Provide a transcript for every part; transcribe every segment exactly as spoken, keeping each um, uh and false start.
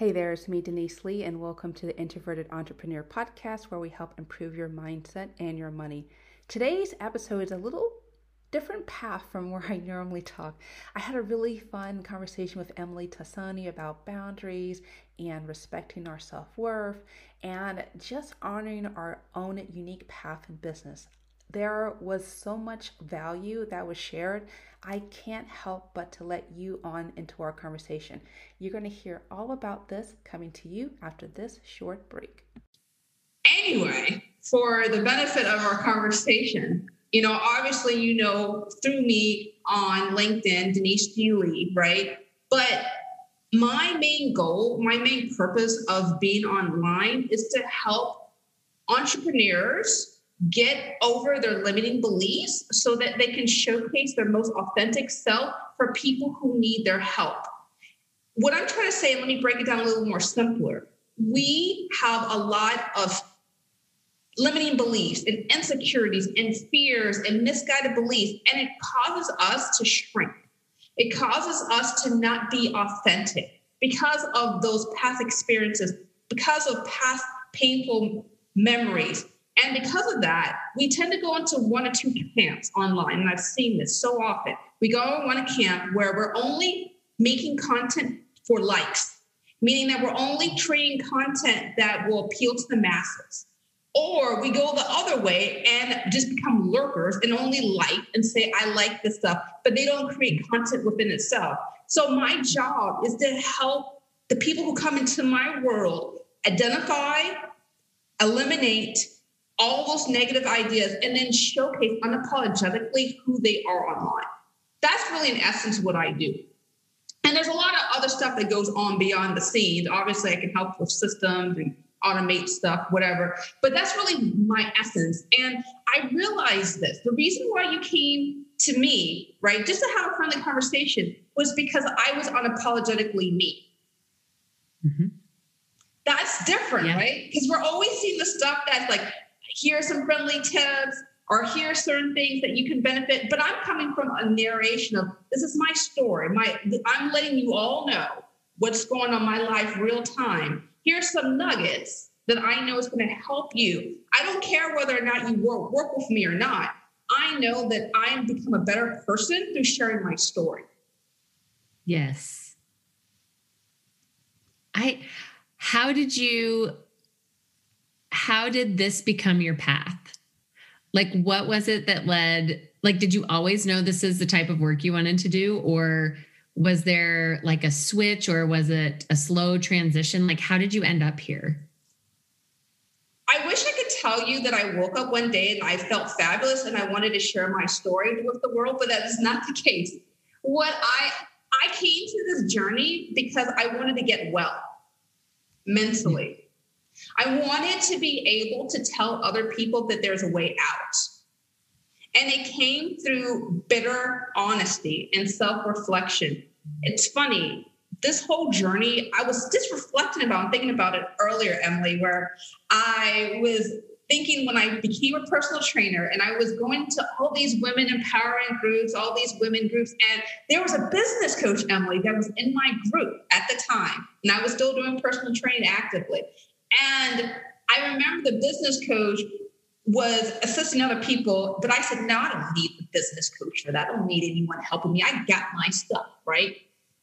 Hey there, it's me, Denise Lee, and welcome to the Introverted Entrepreneur Podcast, where we help improve your mindset and your money. Today's episode is a little different path from where I normally talk. I had a really fun conversation with Emily Tosoni about boundaries and respecting our self-worth and just honoring our own unique path in business. There was so much value that was shared. I can't help but to let you on into our conversation. You're going to hear all about this coming to you after this short break. Anyway, for the benefit of our conversation, you know, obviously, you know, through me on LinkedIn, Denise Lee, right? But my main goal, my main purpose of being online is to help entrepreneurs get over their limiting beliefs so that they can showcase their most authentic self for people who need their help. What I'm trying to say, let me break it down a little more simpler. We have a lot of limiting beliefs and insecurities and fears and misguided beliefs, and it causes us to shrink. It causes us to not be authentic because of those past experiences, because of past painful memories. And because of that, we tend to go into one or two camps online. And I've seen this so often. We go on one camp where we're only making content for likes, meaning that we're only creating content that will appeal to the masses. Or we go the other way and just become lurkers and only like and say, I like this stuff, but they don't create content within itself. So my job is to help the people who come into my world identify, eliminate all those negative ideas, and then showcase unapologetically who they are online. That's really in essence what I do. And there's a lot of other stuff that goes on beyond the scenes. Obviously, I can help with systems and automate stuff, whatever. But that's really my essence. And I realized this. The reason why you came to me, right, just to have a friendly conversation, was because I was unapologetically me. Mm-hmm. That's different, yeah. Right? Because we're always seeing the stuff that's like, here are some friendly tips, or here are certain things that you can benefit. But I'm coming from a narration of, this is my story. My I'm letting you all know what's going on in my life real time. Here are some nuggets that I know is going to help you. I don't care whether or not you work, work with me or not. I know that I have become a better person through sharing my story. Yes. I. How did you... How did this become your path? Like, what was it that led, like, did you always know this is the type of work you wanted to do? Or was there like a switch, or was it a slow transition? Like, how did you end up here? I wish I could tell you that I woke up one day and I felt fabulous and I wanted to share my story with the world, but that is not the case. What I, I came to this journey because I wanted to get well mentally. Yeah. I wanted to be able to tell other people that there's a way out. And it came through bitter honesty and self-reflection. It's funny, this whole journey, I was just reflecting about and thinking about it earlier, Emily, where I was thinking when I became a personal trainer and I was going to all these women empowering groups, all these women groups, and there was a business coach, Emily, that was in my group at the time. And I was still doing personal training actively. And I remember the business coach was assisting other people, but I said, no, I don't need the business coach for that. I don't need anyone helping me. I got my stuff, right?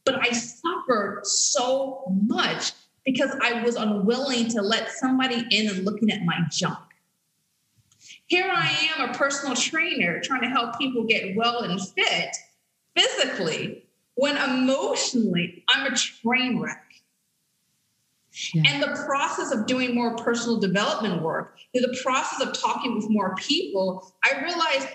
But I suffered so much because I was unwilling to let somebody in and looking at my junk. Here I am, a personal trainer, trying to help people get well and fit physically, when emotionally, I'm a train wreck. Yeah. And the process of doing more personal development work, through the process of talking with more people, I realized,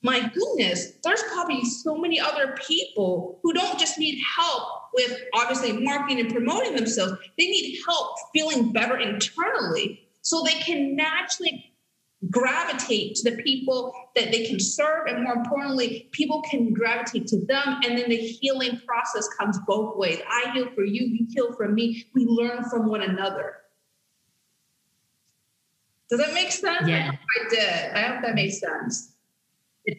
my goodness, there's probably so many other people who don't just need help with obviously marketing and promoting themselves. They need help feeling better internally so they can naturally gravitate to the people that they can serve. And more importantly, people can gravitate to them. And then the healing process comes both ways. I heal for you, you heal for me. We learn from one another. Does that make sense? Yeah. I did. I hope that made sense. It,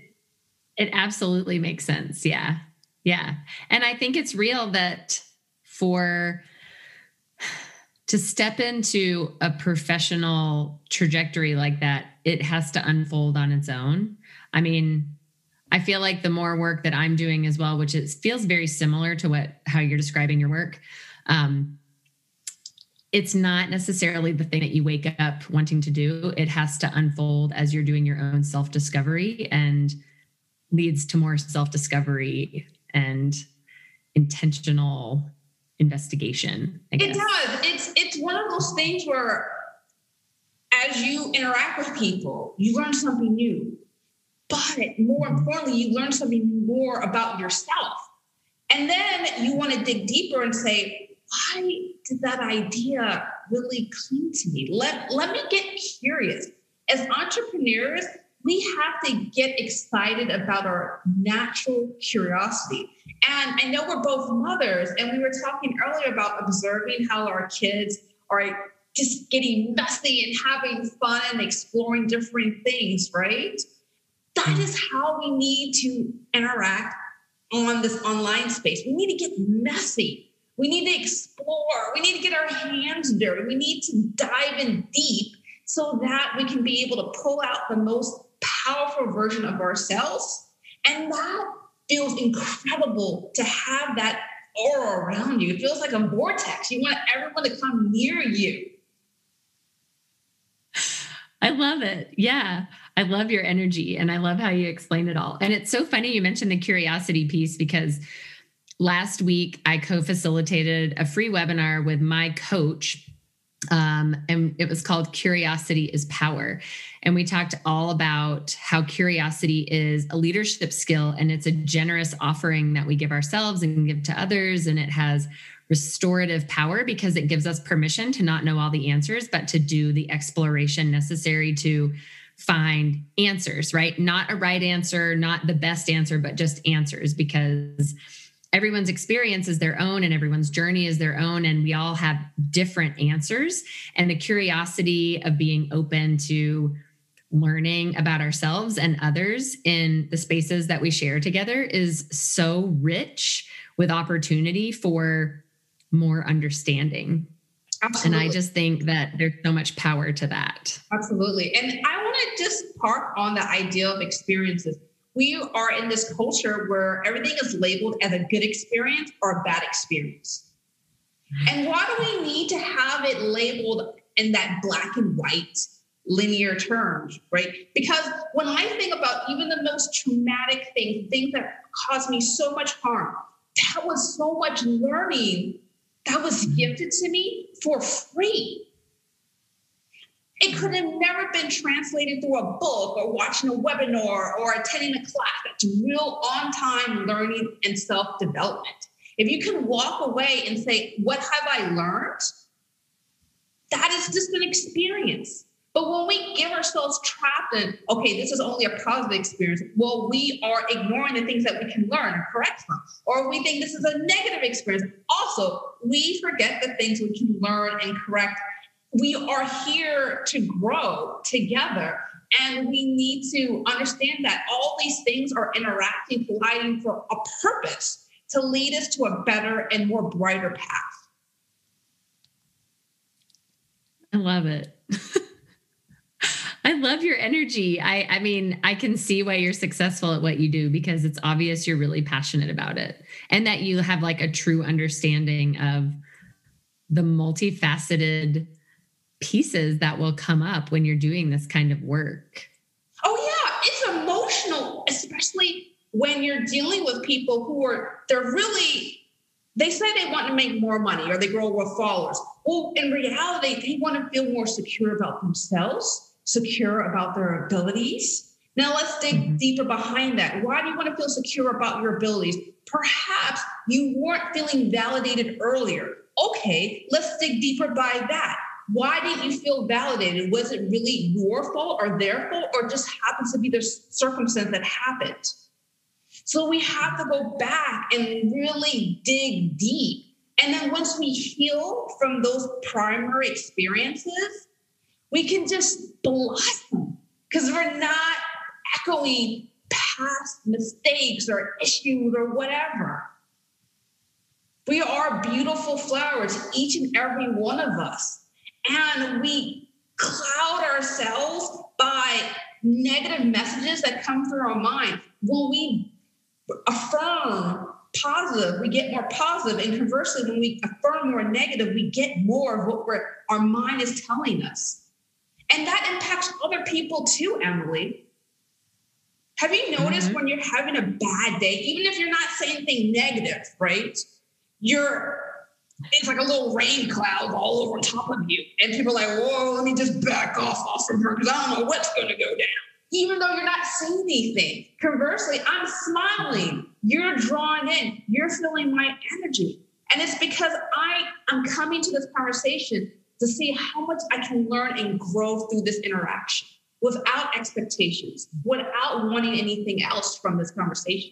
it absolutely makes sense. Yeah. Yeah. And I think it's real that for to step into a professional trajectory like that, it has to unfold on its own. I mean, I feel like the more work that I'm doing as well, which is, feels very similar to what how you're describing your work, um, it's not necessarily the thing that you wake up wanting to do. It has to unfold as you're doing your own self-discovery, and leads to more self-discovery and intentional investigation, I guess. It does. It's it's one of those things where as you interact with people, you learn something new. But more importantly, you learn something more about yourself. And then you want to dig deeper and say, why did that idea really cling to me? Let, let me get curious. As entrepreneurs, we have to get excited about our natural curiosity. And I know we're both mothers, and we were talking earlier about observing how our kids are just getting messy and having fun and exploring different things, right? That is how we need to interact on this online space. We need to get messy. We need to explore. We need to get our hands dirty. We need to dive in deep so that we can be able to pull out the most powerful version of ourselves. And that feels incredible to have that aura around you. It feels like a vortex. You want everyone to come near you. I love it. Yeah. I love your energy, and I love how you explained it all. And it's so funny you mentioned the curiosity piece, because last week I co-facilitated a free webinar with my coach, um, and it was called Curiosity is Power. And we talked all about how curiosity is a leadership skill, and it's a generous offering that we give ourselves and give to others. And it has restorative power because it gives us permission to not know all the answers, but to do the exploration necessary to find answers, right? Not a right answer, not the best answer, but just answers, because everyone's experience is their own and everyone's journey is their own. And we all have different answers. And the curiosity of being open to learning about ourselves and others in the spaces that we share together is so rich with opportunity for more understanding. Absolutely. And I just think that there's so much power to that. Absolutely. And I want to just park on the idea of experiences. We are in this culture where everything is labeled as a good experience or a bad experience. And why do we need to have it labeled in that black and white linear terms, right? Because when I think about even the most traumatic things, things that caused me so much harm, that was so much learning that was gifted to me for free. It could have never been translated through a book or watching a webinar or attending a class. That's real on-time learning and self-development. If you can walk away and say, what have I learned? That is just an experience. But when we give ourselves trapped in, okay, this is only a positive experience, well, we are ignoring the things that we can learn and correct from. Or we think this is a negative experience. Also, we forget the things we can learn and correct. We are here to grow together, and we need to understand that all these things are interacting, colliding for a purpose to lead us to a better and more brighter path. I love it. I love your energy. I, I mean, I can see why you're successful at what you do, because it's obvious you're really passionate about it, and that you have like a true understanding of the multifaceted pieces that will come up when you're doing this kind of work. Oh yeah. It's emotional, especially when you're dealing with people who are, they're really, they say they want to make more money or they grow more followers. Well, in reality, they want to feel more secure about themselves, secure about their abilities. Now let's dig mm-hmm. deeper behind that. Why do you want to feel secure about your abilities? Perhaps you weren't feeling validated earlier. Okay, let's dig deeper by that. Why didn't you feel validated? Was it really your fault or their fault, or just happens to be the circumstance that happened? So we have to go back and really dig deep. And then once we heal from those primary experiences, we can just blossom, because we're not echoing past mistakes or issues or whatever. We are beautiful flowers, each and every one of us. And we cloud ourselves by negative messages that come through our mind. When we affirm positive, we get more positive. And conversely, when we affirm more negative, we get more of what we're, our mind is telling us. And that impacts other people too, Emily. Have you noticed mm-hmm. when you're having a bad day, even if you're not saying anything negative, right? You're, it's like a little rain cloud all over top of you. And people are like, whoa, let me just back off, off from her because I don't know what's going to go down. Even though you're not saying anything. Conversely, I'm smiling. You're drawn in. You're feeling my energy. And it's because I am coming to this conversation to see how much I can learn and grow through this interaction without expectations, without wanting anything else from this conversation.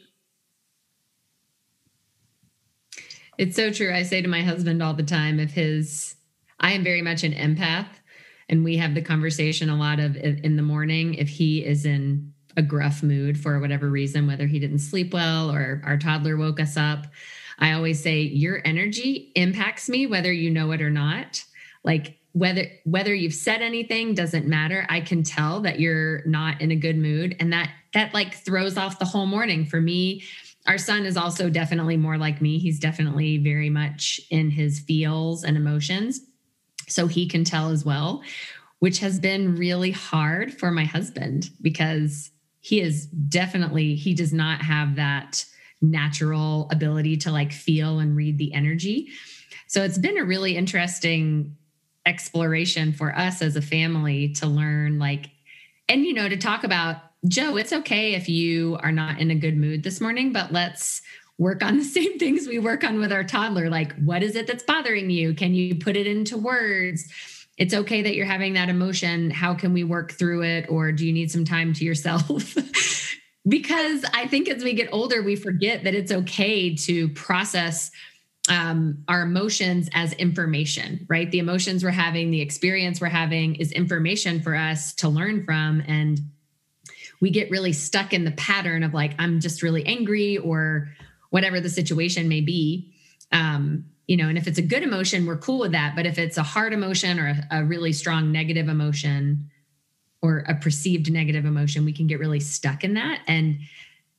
It's so true. I say to my husband all the time, if his, I am very much an empath, and we have the conversation a lot of in the morning. If he is in a gruff mood for whatever reason, whether he didn't sleep well or our toddler woke us up, I always say, your energy impacts me, whether you know it or not. Like whether whether you've said anything doesn't matter. I can tell that you're not in a good mood, and that that like throws off the whole morning for me. Our son is also definitely more like me. He's definitely very much in his feels and emotions, so he can tell as well, which has been really hard for my husband because he is definitely he does not have that natural ability to like feel and read the energy. So it's been a really interesting exploration for us as a family to learn, like, and, you know, to talk about, Joe, it's okay if you are not in a good mood this morning, but let's work on the same things we work on with our toddler. Like, what is it that's bothering you? Can you put it into words? It's okay that you're having that emotion. How can we work through it? Or do you need some time to yourself? Because I think as we get older, we forget that it's okay to process Um, our emotions as information, right? The emotions we're having, the experience we're having is information for us to learn from. And we get really stuck in the pattern of like, I'm just really angry or whatever the situation may be. Um, you know, and if it's a good emotion, we're cool with that. But if it's a hard emotion or a, a really strong negative emotion or a perceived negative emotion, we can get really stuck in that. And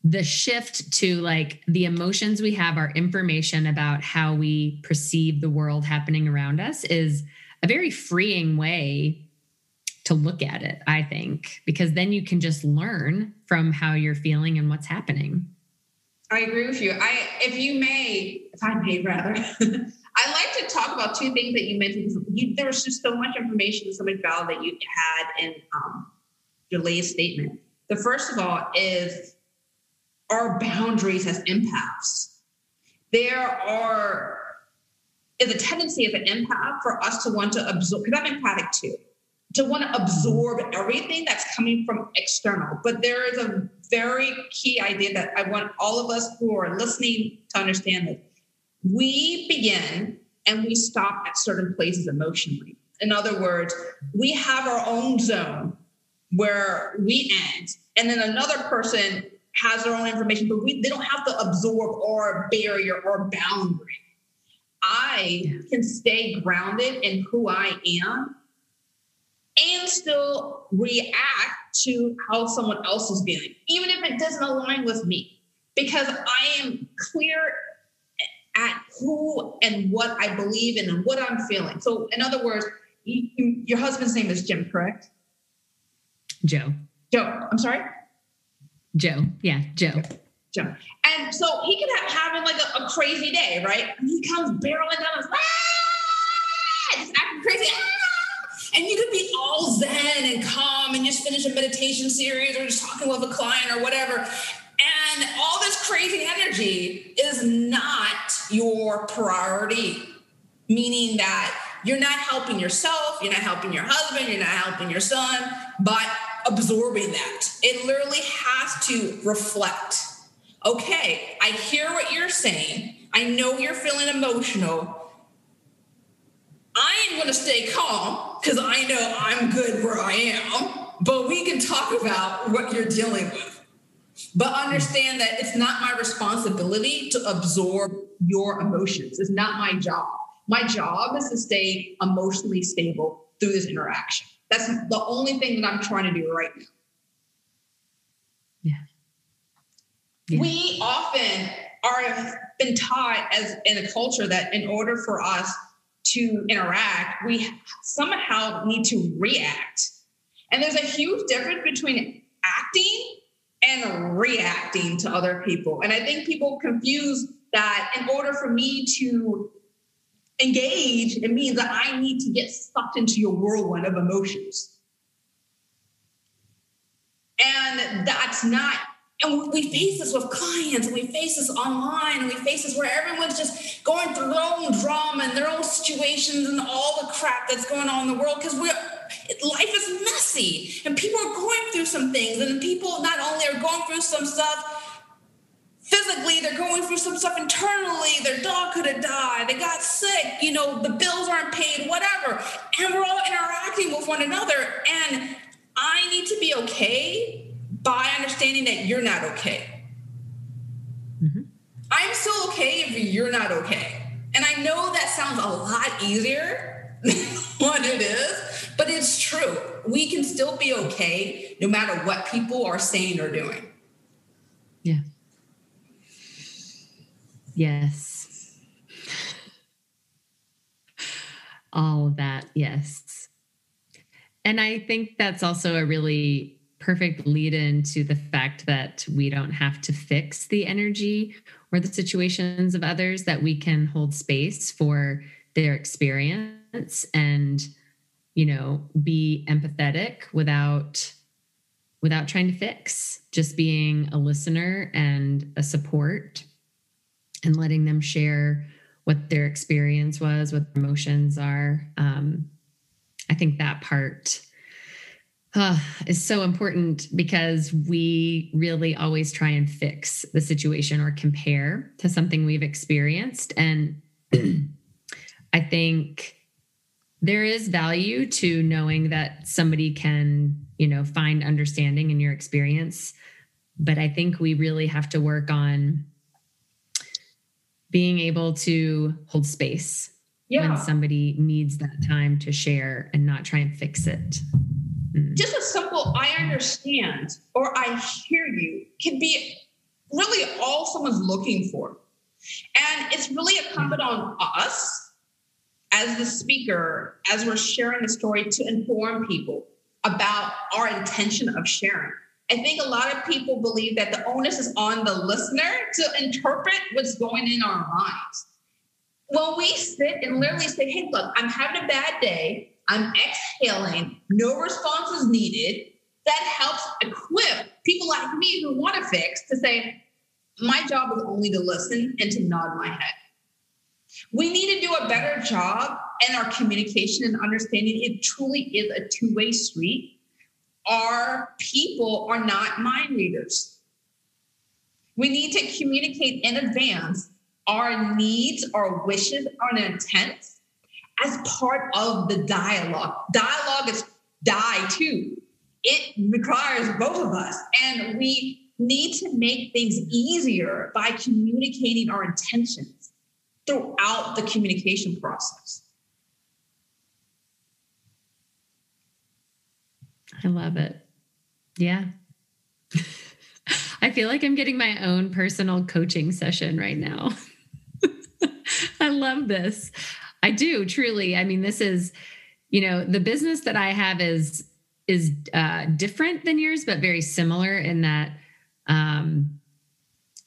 the shift to like the emotions we have are information about how we perceive the world happening around us is a very freeing way to look at it, I think, because then you can just learn from how you're feeling and what's happening. I agree with you. I, if you may, if I may rather, I like to talk about two things that you mentioned. You, there was just so much information, so much value that you had in um, your latest statement. The first of all is our boundaries as empaths. There are is a tendency as an empath for us to want to absorb, because I'm empathic too, to want to absorb everything that's coming from external. But there is a very key idea that I want all of us who are listening to understand that we begin and we stop at certain places emotionally. In other words, we have our own zone where we end, and then another person has their own information, but we, they don't have to absorb or barrier or boundary. I can stay grounded in who I am and still react to how someone else is feeling, even if it doesn't align with me, because I am clear at who and what I believe in and what I'm feeling. So in other words, you, you, your husband's name is Jim, correct? Joe. Joe, I'm sorry? Joe. Yeah, Joe. Joe. And so he could have having like a, a crazy day, right? And he comes barreling down and ah! Just acting crazy. Ah! And you could be all zen and calm and just finish a meditation series or just talking with a client or whatever. And all this crazy energy is not your priority, meaning that you're not helping yourself, you're not helping your husband, you're not helping your son, but absorbing that. It literally has to reflect. Okay, I hear what you're saying. I know you're feeling emotional. I am going to stay calm because I know I'm good where I am, but we can talk about what you're dealing with. But understand that it's not my responsibility to absorb your emotions. It's not my job. My job is to stay emotionally stable through this interaction. That's the only thing that I'm trying to do right now. Yeah. yeah. We often are been taught as in a culture that in order for us to interact, we somehow need to react. And there's a huge difference between acting and reacting to other people. And I think people confuse that in order for me to engage, it means that I need to get sucked into your whirlwind of emotions. And that's not, and we face this with clients, and we face this online, and we face this where everyone's just going through their own drama and their own situations and all the crap that's going on in the world, because we're life is messy and people are going through some things, and people not only are going through some stuff physically, they're going through some stuff internally. Their dog could have died. They got sick. You know, the bills aren't paid, whatever. And we're all interacting with one another. And I need to be okay by understanding that you're not okay. Mm-hmm. I'm still okay if you're not okay. And I know that sounds a lot easier than what it is. But it's true. We can still be okay no matter what people are saying or doing. Yeah. Yes. All of that. Yes. And I think that's also a really perfect lead into the fact that we don't have to fix the energy or the situations of others, that we can hold space for their experience and, you know, be empathetic without, without trying to fix, just being a listener and a support and letting them share what their experience was, what their emotions are. Um, I think that part uh, is so important, because we really always try and fix the situation or compare to something we've experienced. And I think there is value to knowing that somebody can, you know, find understanding in your experience. But I think we really have to work on being able to hold space yeah. when somebody needs that time to share and not try and fix it. Mm. Just a simple, I understand, or I hear you can be really all someone's looking for. And it's really incumbent on us as the speaker, as we're sharing the story, to inform people about our intention of sharing. I think a lot of people believe that the onus is on the listener to interpret what's going in our minds. When we sit and literally say, hey, look, I'm having a bad day. I'm exhaling. No response is needed. That helps equip people like me who want to fix to say, my job is only to listen and to nod my head. We need to do a better job in our communication and understanding it truly is a two-way street. Our people are not mind readers. We need to communicate in advance our needs, our wishes, our intents as part of the dialogue. Dialogue is die too. It requires both of us. And we need to make things easier by communicating our intentions throughout the communication process. I love it. Yeah. I feel like I'm getting my own personal coaching session right now. I love this. I do, truly. I mean, this is, you know, the business that I have is, is uh, different than yours, but very similar in that um,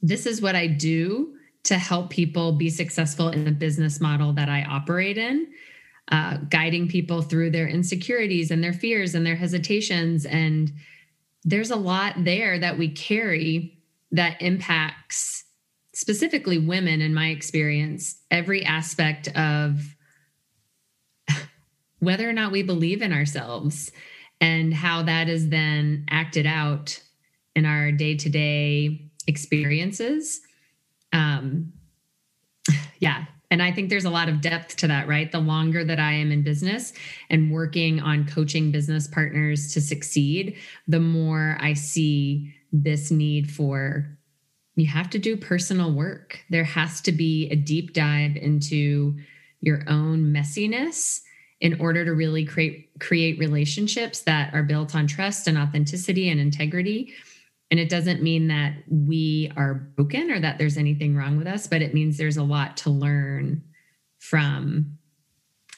this is what I do to help people be successful in the business model that I operate in, uh, guiding people through their insecurities and their fears and their hesitations. And there's a lot there that we carry that impacts specifically women, in my experience, every aspect of whether or not we believe in ourselves and how that is then acted out in our day-to-day experiences. Um, yeah, And I think there's a lot of depth to that, right? The longer that I am in business and working on coaching business partners to succeed, the more I see this need for, you have to do personal work. There has to be a deep dive into your own messiness in order to really create create relationships that are built on trust and authenticity and integrity. And it doesn't mean that we are broken or that there's anything wrong with us, but it means there's a lot to learn from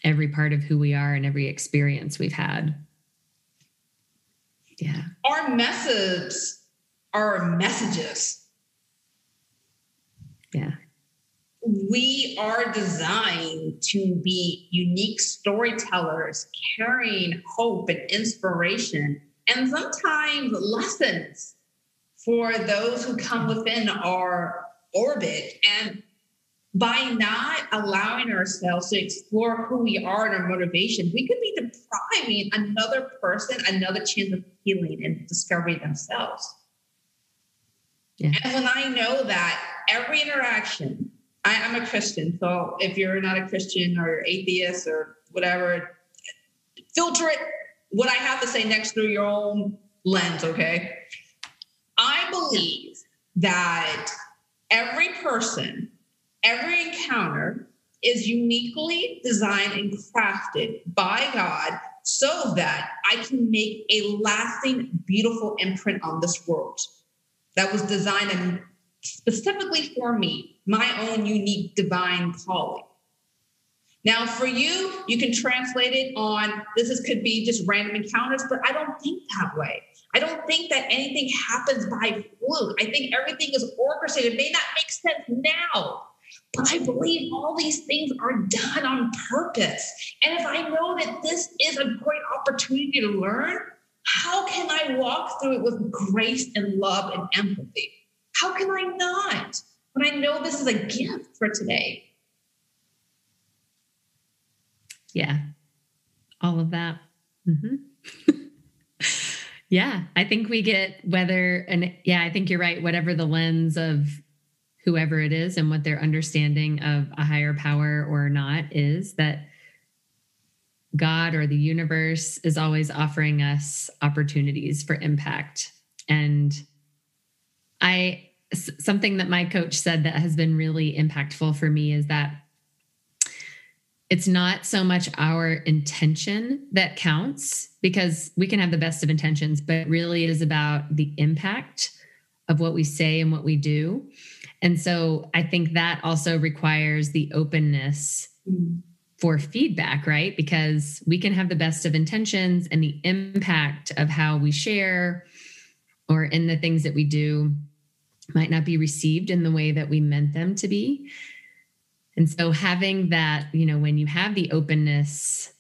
every part of who we are and every experience we've had. Yeah. Our methods are messages. Yeah. We are designed to be unique storytellers, carrying hope and inspiration, and sometimes lessons for those who come within our orbit. And by not allowing ourselves to explore who we are and our motivations, we could be depriving another person another chance of healing and discovering themselves. Yeah. And when I know that every interaction, I, I'm a Christian, so if you're not a Christian or you're atheist or whatever, filter it. What I have to say next through your own lens, okay? I believe that every person, every encounter is uniquely designed and crafted by God so that I can make a lasting, beautiful imprint on this world that was designed specifically for me, my own unique divine calling. Now, for you, you can translate it on, this is, could be just random encounters, but I don't think that way. I don't think that anything happens by fluke. I think everything is orchestrated. It may not make sense now, but I believe all these things are done on purpose. And if I know that this is a great opportunity to learn, how can I walk through it with grace and love and empathy? How can I not? When I know this is a gift for today. Yeah. All of that. Mm-hmm. Yeah. I think we get whether, and yeah, I think you're right. Whatever the lens of whoever it is and what their understanding of a higher power or not is, that God or the universe is always offering us opportunities for impact. And I, something that my coach said that has been really impactful for me is that it's not so much our intention that counts, because we can have the best of intentions, but really it is about the impact of what we say and what we do. And so I think that also requires the openness for feedback, right? Because we can have the best of intentions, and the impact of how we share or in the things that we do might not be received in the way that we meant them to be. And so having that, you know, when you have the openness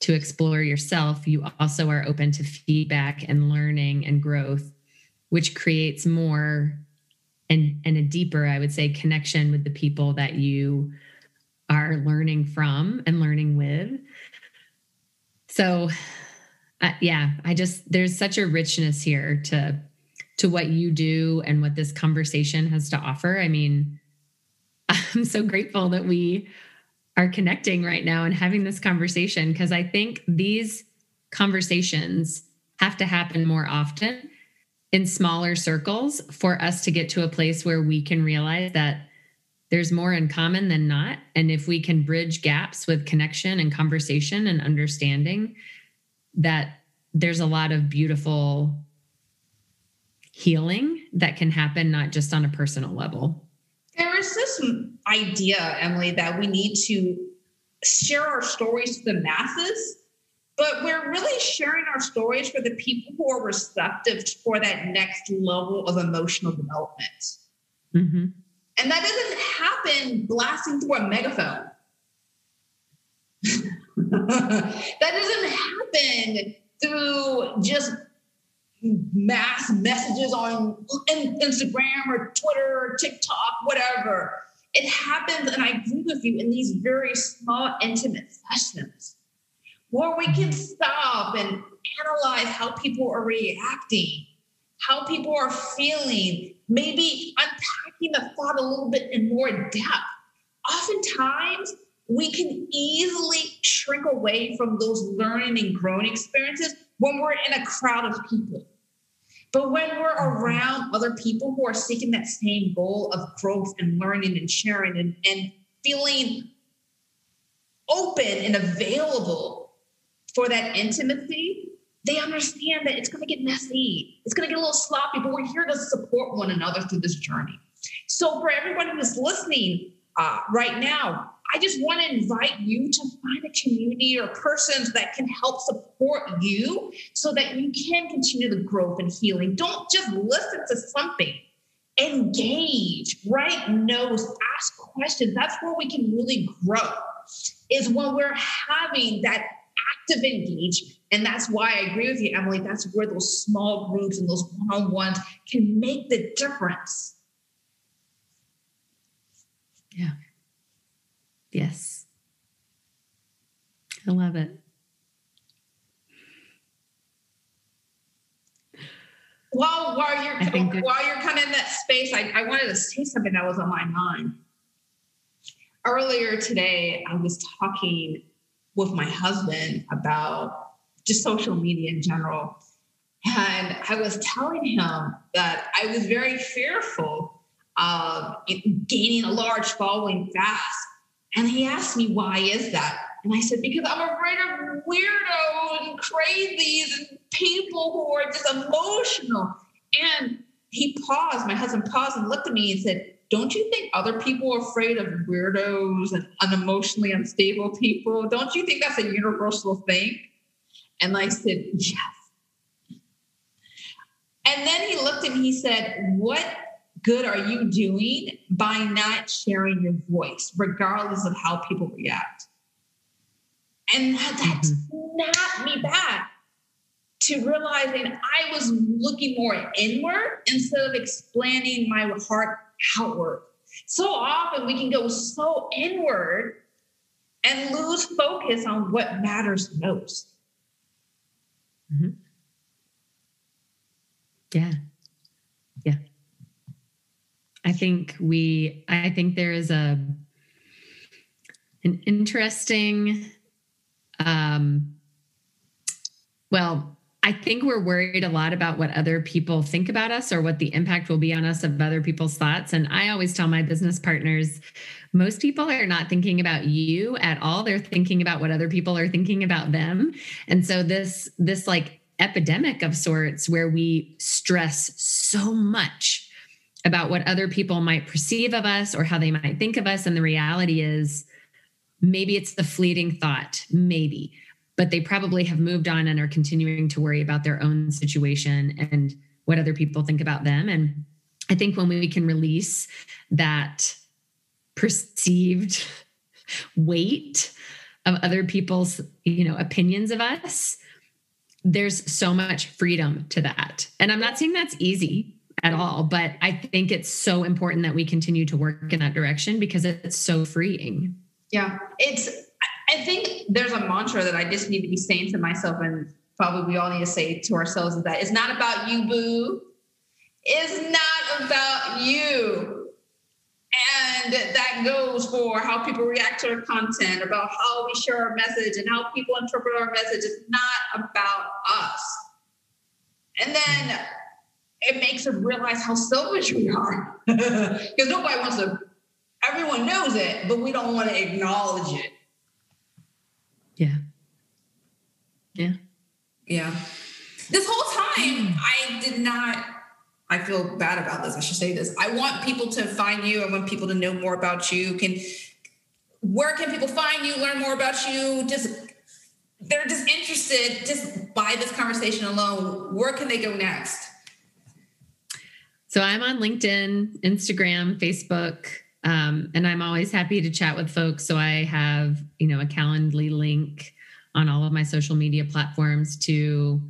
to explore yourself, you also are open to feedback and learning and growth, which creates more and, and a deeper, I would say, connection with the people that you are learning from and learning with. So, uh, yeah, I just, there's such a richness here to, to what you do and what this conversation has to offer. I mean, I'm so grateful that we are connecting right now and having this conversation, because I think these conversations have to happen more often in smaller circles for us to get to a place where we can realize that there's more in common than not. And if we can bridge gaps with connection and conversation and understanding, that there's a lot of beautiful healing that can happen, not just on a personal level. There is this idea, Emily, that we need to share our stories to the masses, but we're really sharing our stories for the people who are receptive for that next level of emotional development. Mm-hmm. And that doesn't happen blasting through a megaphone. That doesn't happen through just mass messages on Instagram or Twitter or TikTok, whatever. It happens, and I agree with you, in these very small, intimate sessions where we can stop and analyze how people are reacting, how people are feeling, maybe unpacking the thought a little bit in more depth. oftentimes we can easily shrink away from those learning and growing experiences when we're in a crowd of people. But when we're around other people who are seeking that same goal of growth and learning and sharing and, and feeling open and available for that intimacy, they understand that it's going to get messy. It's going to get a little sloppy, but we're here to support one another through this journey. So for everyone who's listening uh, right now, I just want to invite you to find a community or persons that can help support you so that you can continue the growth and healing. Don't just listen to something. Engage, write notes, ask questions. That's where we can really grow, is when we're having that active engagement. And that's why I agree with you, Emily. That's where those small groups and those one-on-ones can make the difference. Yeah. Yes. I love it. Well, while you're while you're kind of in that space, I, I wanted to say something that was on my mind. Earlier today, I was talking with my husband about just social media in general. And I was telling him that I was very fearful of gaining a large following fast. And he asked me, why is that? And I said, because I'm afraid of weirdos and crazies and people who are just emotional. And he paused, my husband paused and looked at me and said, don't you think other people are afraid of weirdos and unemotionally unstable people? Don't you think that's a universal thing? And I said, yes. And then he looked at me, he said, what good are you doing by not sharing your voice, regardless of how people react? And that snapped me back to realizing I was looking more inward instead of explaining my heart outward. So often we can go so inward and lose focus on what matters most. Mm-hmm. Yeah. Yeah. I think we, I think there is a, an interesting, um, well, I think we're worried a lot about what other people think about us or what the impact will be on us of other people's thoughts. And I always tell my business partners, most people are not thinking about you at all. They're thinking about what other people are thinking about them. And so this, this like epidemic of sorts where we stress so much about what other people might perceive of us or how they might think of us. And the reality is maybe it's the fleeting thought, maybe, but they probably have moved on and are continuing to worry about their own situation and what other people think about them. And I think when we can release that perceived weight of other people's, you know, opinions of us, there's so much freedom to that. And I'm not saying that's easy at all, but I think it's so important that we continue to work in that direction because it's so freeing. Yeah. It's, I think there's a mantra that I just need to be saying to myself, and probably we all need to say to ourselves, is that it's not about you, boo. It's not about you. And that goes for how people react to our content, about how we share our message and how people interpret our message. It's not about us. And then it makes us realize how selfish we are because nobody wants to, everyone knows it, but we don't want to acknowledge it. Yeah. Yeah. Yeah. This whole time, I did not, I feel bad about this. I should say this. I want people to find you. I want people to know more about you. Can, where can people find you, learn more about you? Just, they're just interested just by this conversation alone. Where can they go next? So I'm on LinkedIn, Instagram, Facebook, um, and I'm always happy to chat with folks. So I have, you know, a Calendly link on all of my social media platforms to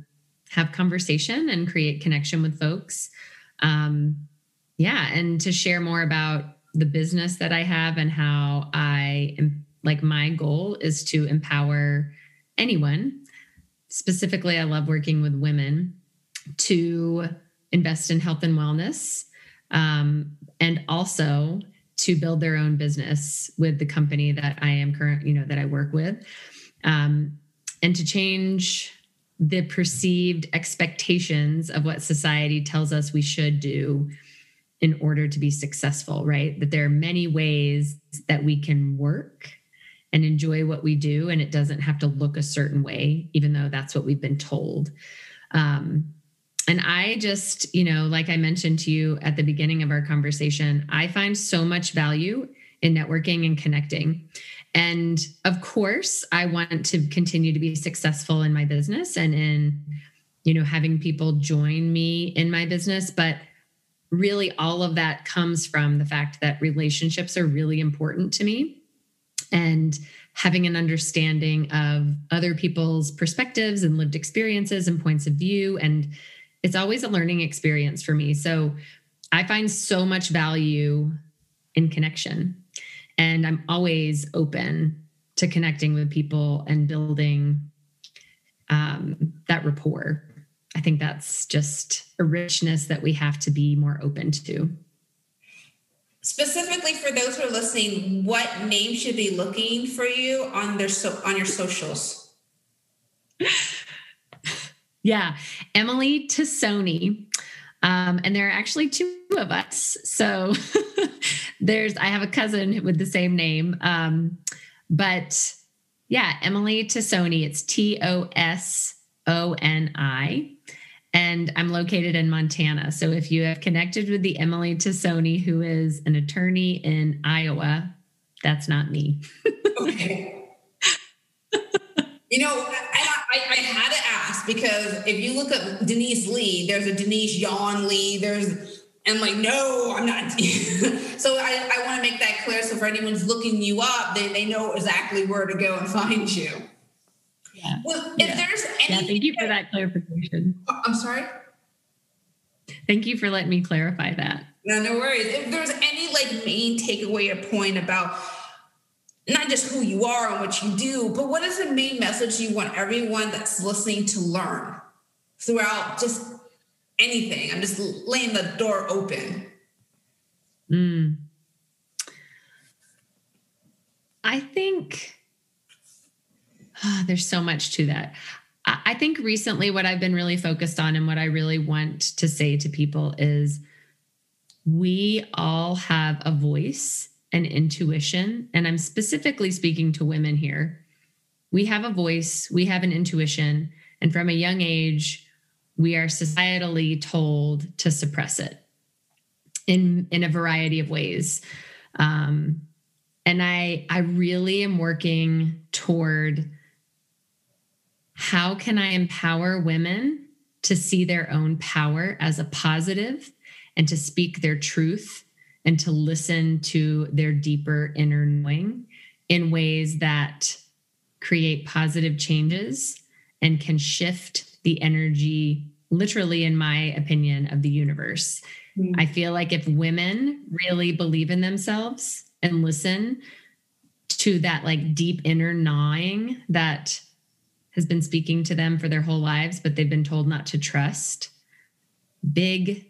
have conversation and create connection with folks. Um, yeah. And to share more about the business that I have and how I am, like my goal is to empower anyone. Specifically, I love working with women to invest in health and wellness, um, and also to build their own business with the company that I am current, you know, that I work with, um, and to change the perceived expectations of what society tells us we should do in order to be successful, right? That there are many ways that we can work and enjoy what we do, and it doesn't have to look a certain way, even though that's what we've been told. Um, and I just, you know, like I mentioned to you at the beginning of our conversation, I find so much value in networking and connecting. And of course, I want to continue to be successful in my business and in, you know, having people join me in my business. But really, all of that comes from the fact that relationships are really important to me, and having an understanding of other people's perspectives and lived experiences and points of view. And it's always a learning experience for me. So I find so much value in connection. And I'm always open to connecting with people and building um, that rapport. I think that's just a richness that we have to be more open to. Specifically for those who are listening, what name should be looking for you on their so on your socials? Yeah, Emily Tosoni. Um, and there are actually two of us. So there's, I have a cousin with the same name. Um, but yeah, Emily Tosoni, it's T O S O N I. And I'm located in Montana. So if you have connected with the Emily Tosoni, who is an attorney in Iowa, that's not me. Okay. You know, I, I, I had to ask, because if you look up Denise Lee, there's a Denise Yawn Lee. There's, and like, no, I'm not. So I, I want to make that clear. So for anyone's looking you up, they, they know exactly where to go and find you. Yeah. Well, if yeah. there's anything. Yeah, thank you for that clarification. I'm sorry? Thank you for letting me clarify that. No, no worries. If there's any like main takeaway or point about not just who you are and what you do, but what is the main message you want everyone that's listening to learn throughout just anything? I'm just laying the door open. Mm. I think oh, there's so much to that. I think recently what I've been really focused on and what I really want to say to people is we all have a voice and intuition. And I'm specifically speaking to women here. We have a voice, we have an intuition, and from a young age, we are societally told to suppress it in, in a variety of ways. Um, and I, I really am working toward how can I empower women to see their own power as a positive and to speak their truth and to listen to their deeper inner knowing in ways that create positive changes and can shift the energy, literally, in my opinion, of the universe. Mm-hmm. I feel like if women really believe in themselves and listen to that like deep inner gnawing that has been speaking to them for their whole lives, but they've been told not to trust, big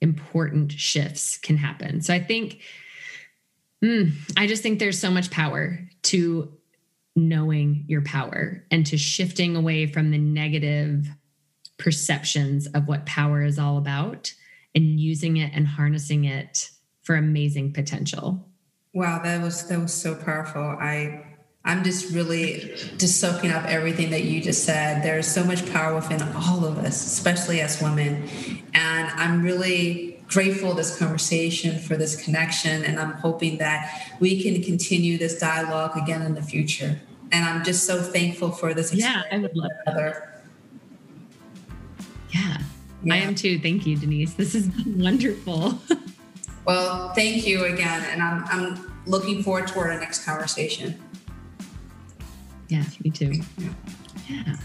important shifts can happen. So I think, mm, I just think there's so much power to knowing your power and to shifting away from the negative perceptions of what power is all about and using it and harnessing it for amazing potential. Wow. That was, that was so powerful. I, I'm just really just soaking up everything that you just said. There's so much power within all of us, especially as women. And I'm really grateful for this conversation, for this connection. And I'm hoping that we can continue this dialogue again in the future. And I'm just so thankful for this experience. Yeah, I would love that. Yeah, yeah, I am too. Thank you, Denise. This has been wonderful. Well, thank you again. And I'm, I'm looking forward to our next conversation. Yeah, me too. Yeah.